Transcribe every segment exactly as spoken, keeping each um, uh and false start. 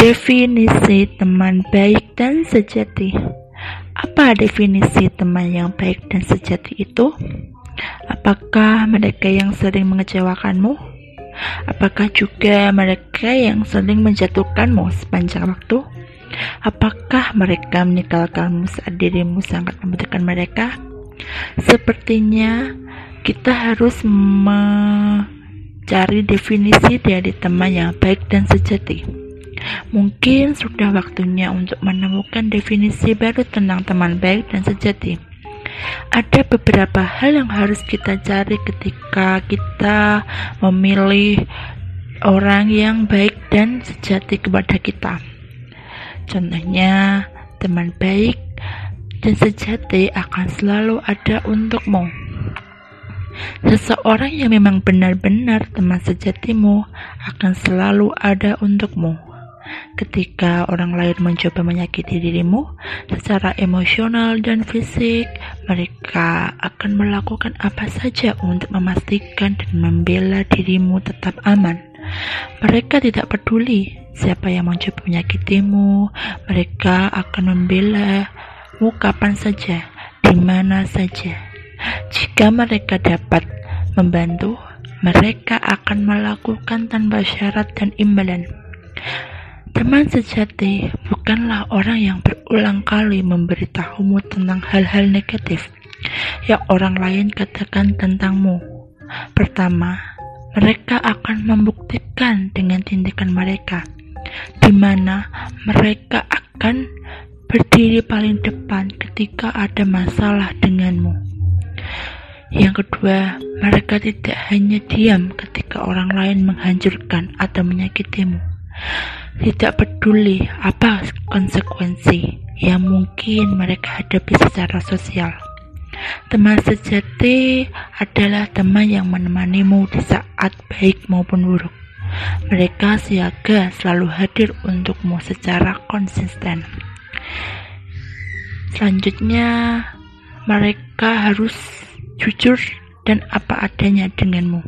Definisi teman baik dan sejati. Apa definisi teman yang baik dan sejati itu? Apakah mereka yang sering mengecewakanmu? Apakah juga mereka yang sering menjatuhkanmu sepanjang waktu? Apakah mereka meninggalkanmu saat dirimu sangat membutuhkan mereka? Sepertinya kita harus mencari definisi dari teman yang baik dan sejati. Mungkin sudah waktunya untuk menemukan definisi baru tentang teman baik dan sejati. Ada beberapa hal yang harus kita cari ketika kita memilih orang yang baik dan sejati kepada kita. Contohnya, teman baik dan sejati akan selalu ada untukmu. Seseorang yang memang benar-benar teman sejatimu akan selalu ada untukmu. Ketika orang lain mencoba menyakiti dirimu secara emosional dan fisik, mereka akan melakukan apa saja untuk memastikan dan membela dirimu tetap aman. Mereka tidak peduli siapa yang mencoba menyakitimu, mereka akan membelamu kapan saja, di mana saja. Jika mereka dapat membantu, mereka akan melakukan tanpa syarat dan imbalan. Teman sejati bukanlah orang yang berulang kali memberitahumu tentang hal-hal negatif yang orang lain katakan tentangmu. Pertama, mereka akan membuktikan dengan tindakan mereka, di mana mereka akan berdiri paling depan ketika ada masalah denganmu. Yang kedua, mereka tidak hanya diam ketika orang lain menghancurkan atau menyakitimu. Tidak peduli apa konsekuensi yang mungkin mereka hadapi secara sosial. Teman sejati adalah teman yang menemanimu di saat baik maupun buruk. Mereka siaga selalu hadir untukmu secara konsisten. Selanjutnya, mereka harus jujur dan apa adanya denganmu.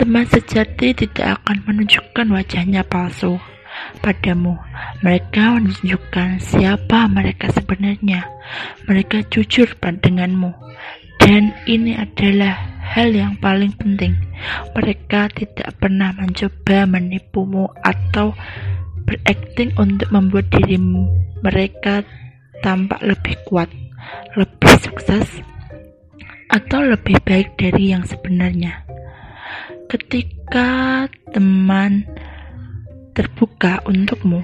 Teman sejati tidak akan menunjukkan wajahnya palsu padamu. Mereka menunjukkan siapa mereka sebenarnya. Mereka jujur denganmu. Dan ini adalah hal yang paling penting. Mereka tidak pernah mencoba menipumu atau berakting untuk membuat dirimu mereka tampak lebih kuat, lebih sukses, atau lebih baik dari yang sebenarnya. Ketika teman terbuka untukmu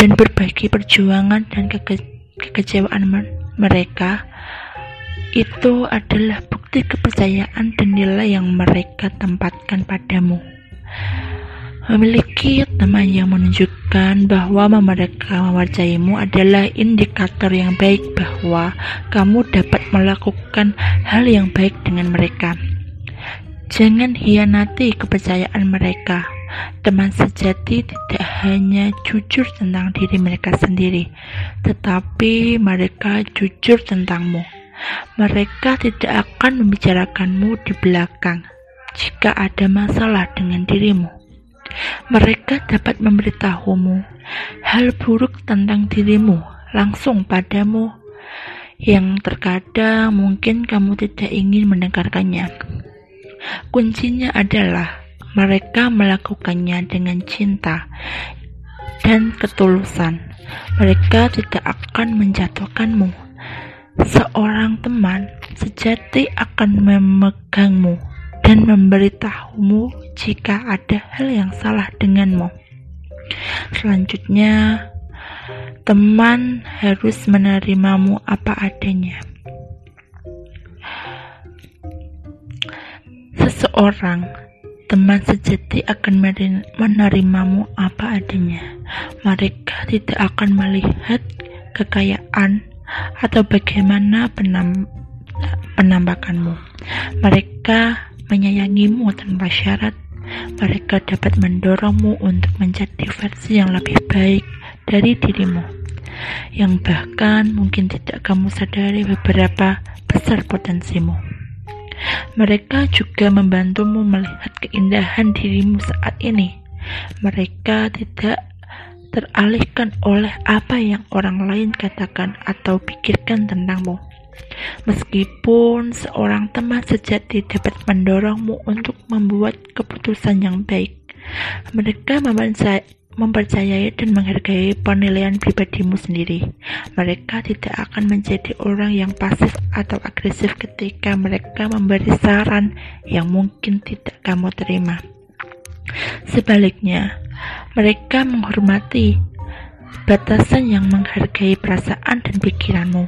dan berbagi perjuangan dan keke- kekecewaan mereka, itu adalah bukti kepercayaan dan nilai yang mereka tempatkan padamu. Memiliki teman yang menunjukkan bahwa mereka mewarjaimu adalah indikator yang baik bahwa kamu dapat melakukan hal yang baik dengan mereka. Jangan hianati kepercayaan mereka. Teman sejati tidak hanya jujur tentang diri mereka sendiri, tetapi mereka jujur tentangmu. Mereka tidak akan membicarakanmu di belakang jika ada masalah dengan dirimu. Mereka dapat memberitahumu hal buruk tentang dirimu langsung padamu, yang terkadang mungkin kamu tidak ingin mendengarkannya. Kuncinya adalah mereka melakukannya dengan cinta dan ketulusan. Mereka tidak akan menjatuhkanmu. Seorang teman sejati akan memegangmu dan memberitahumu jika ada hal yang salah denganmu. Selanjutnya, teman harus menerimamu apa adanya. Seseorang, teman sejati akan menerimamu apa adanya. Mereka tidak akan melihat kekayaan atau bagaimana penamp- penampakanmu. Mereka menyayangimu tanpa syarat. Mereka dapat mendorongmu untuk menjadi versi yang lebih baik dari dirimu, yang bahkan mungkin tidak kamu sadari beberapa besar potensimu. Mereka juga membantumu melihat keindahan dirimu saat ini. Mereka tidak teralihkan oleh apa yang orang lain katakan atau pikirkan tentangmu. Meskipun seorang teman sejati dapat mendorongmu untuk membuat keputusan yang baik, mereka mempercayai dan menghargai penilaian pribadimu sendiri. Mereka tidak akan menjadi orang yang pasif atau agresif ketika mereka memberi saran yang mungkin tidak kamu terima. Sebaliknya, mereka menghormati batasan yang menghargai perasaan dan pikiranmu.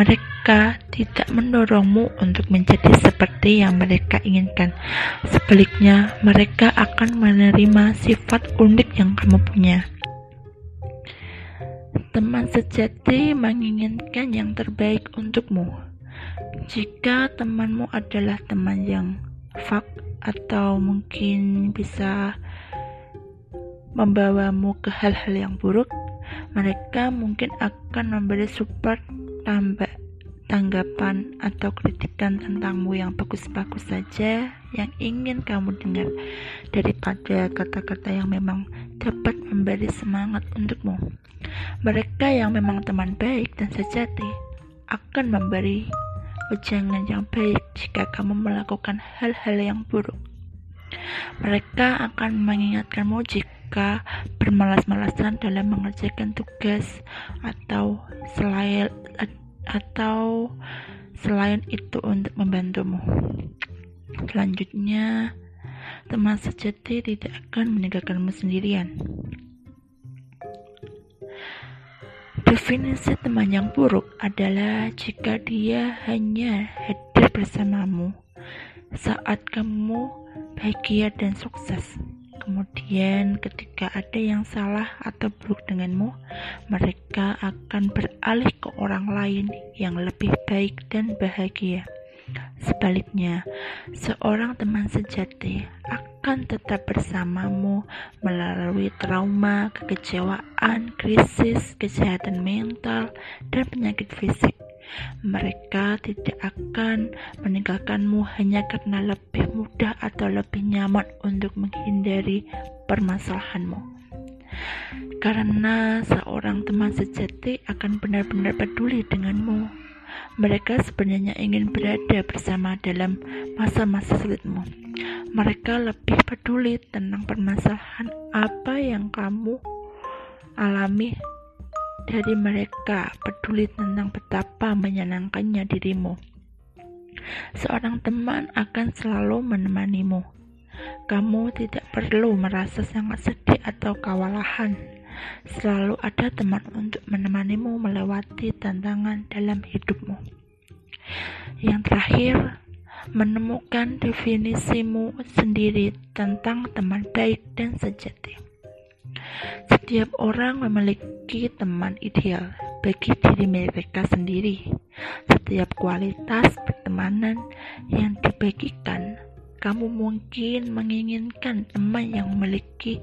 Mereka tidak mendorongmu untuk menjadi seperti yang mereka inginkan. Sebaliknya, mereka akan menerima sifat unik yang kamu punya. Teman sejati menginginkan yang terbaik untukmu. Jika temanmu adalah teman yang fak atau mungkin bisa membawamu ke hal-hal yang buruk, mereka mungkin akan memberi support, tambah tanggapan atau kritikan tentangmu yang bagus-bagus saja yang ingin kamu dengar daripada kata-kata yang memang dapat memberi semangat untukmu. Mereka yang memang teman baik dan sejati akan memberi wejangan yang baik jika kamu melakukan hal-hal yang buruk. Mereka akan mengingatkanmu jika bermalas-malasan dalam mengerjakan tugas atau selain atau selain itu untuk membantumu. Selanjutnya, teman sejati tidak akan meninggalkanmu sendirian. Definisi teman yang buruk adalah jika dia hanya hadir bersamamu saat kamu bahagia dan sukses. Kemudian ketika ada yang salah atau buruk denganmu, mereka akan beralih ke orang lain yang lebih baik dan bahagia. Sebaliknya, seorang teman sejati akan tetap bersamamu melalui trauma, kekecewaan, krisis, kesehatan mental, dan penyakit fisik. Mereka tidak akan meninggalkanmu hanya karena lebih mudah atau lebih nyaman untuk menghindari permasalahanmu. Karena seorang teman sejati akan benar-benar peduli denganmu, mereka sebenarnya ingin berada bersama dalam masa-masa sulitmu. Mereka lebih peduli tentang permasalahan apa yang kamu alami dari mereka peduli tentang betapa menyenangkannya dirimu. Seorang teman akan selalu menemanimu. Kamu tidak perlu merasa sangat sedih atau kewalahan. Selalu ada teman untuk menemanimu melewati tantangan dalam hidupmu. Yang terakhir, menemukan definisimu sendiri tentang teman baik dan sejati. Setiap orang memiliki teman ideal bagi diri mereka sendiri. Setiap kualitas pertemanan yang dibagikan, kamu mungkin menginginkan teman yang memiliki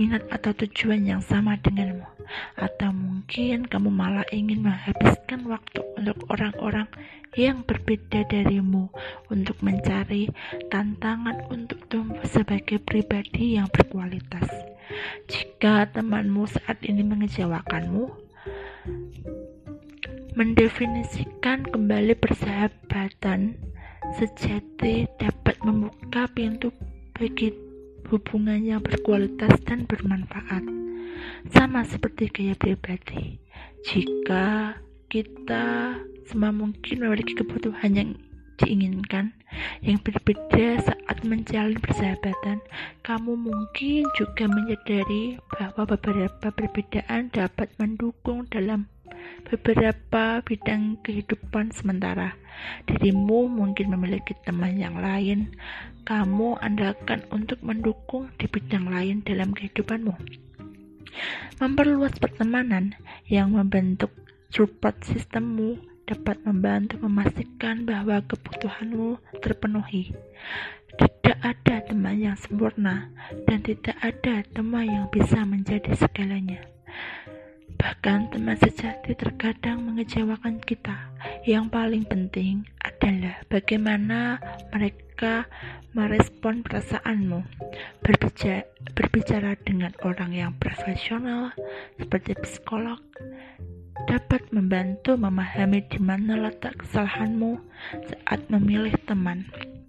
minat atau tujuan yang sama denganmu, atau mungkin kamu malah ingin menghabiskan waktu untuk orang-orang yang berbeda darimu untuk mencari tantangan untuk tumbuh sebagai pribadi yang berkualitas. Jika temanmu saat ini mengecewakanmu, mendefinisikan kembali persahabatan sejati dapat membuka pintu bagi hubungan yang berkualitas dan bermanfaat. Sama seperti gaya pribadi, jika kita semua mungkin memiliki kebutuhan yang diinginkan yang berbeda saat menjalin persahabatan, kamu mungkin juga menyadari bahwa beberapa perbedaan dapat mendukung dalam beberapa bidang kehidupan sementara. Dirimu mungkin memiliki teman yang lain kamu andalkan untuk mendukung di bidang lain dalam kehidupanmu. Memperluas pertemanan yang membentuk support sistemmu dapat membantu memastikan bahwa kebutuhanmu terpenuhi. Tidak ada teman yang sempurna dan tidak ada teman yang bisa menjadi segalanya. Bahkan teman sejati terkadang mengecewakan kita. Yang paling penting adalah bagaimana mereka merespon perasaanmu. Berbicara, berbicara dengan orang yang profesional seperti psikolog dapat membantu memahami di mana letak kesalahanmu saat memilih teman.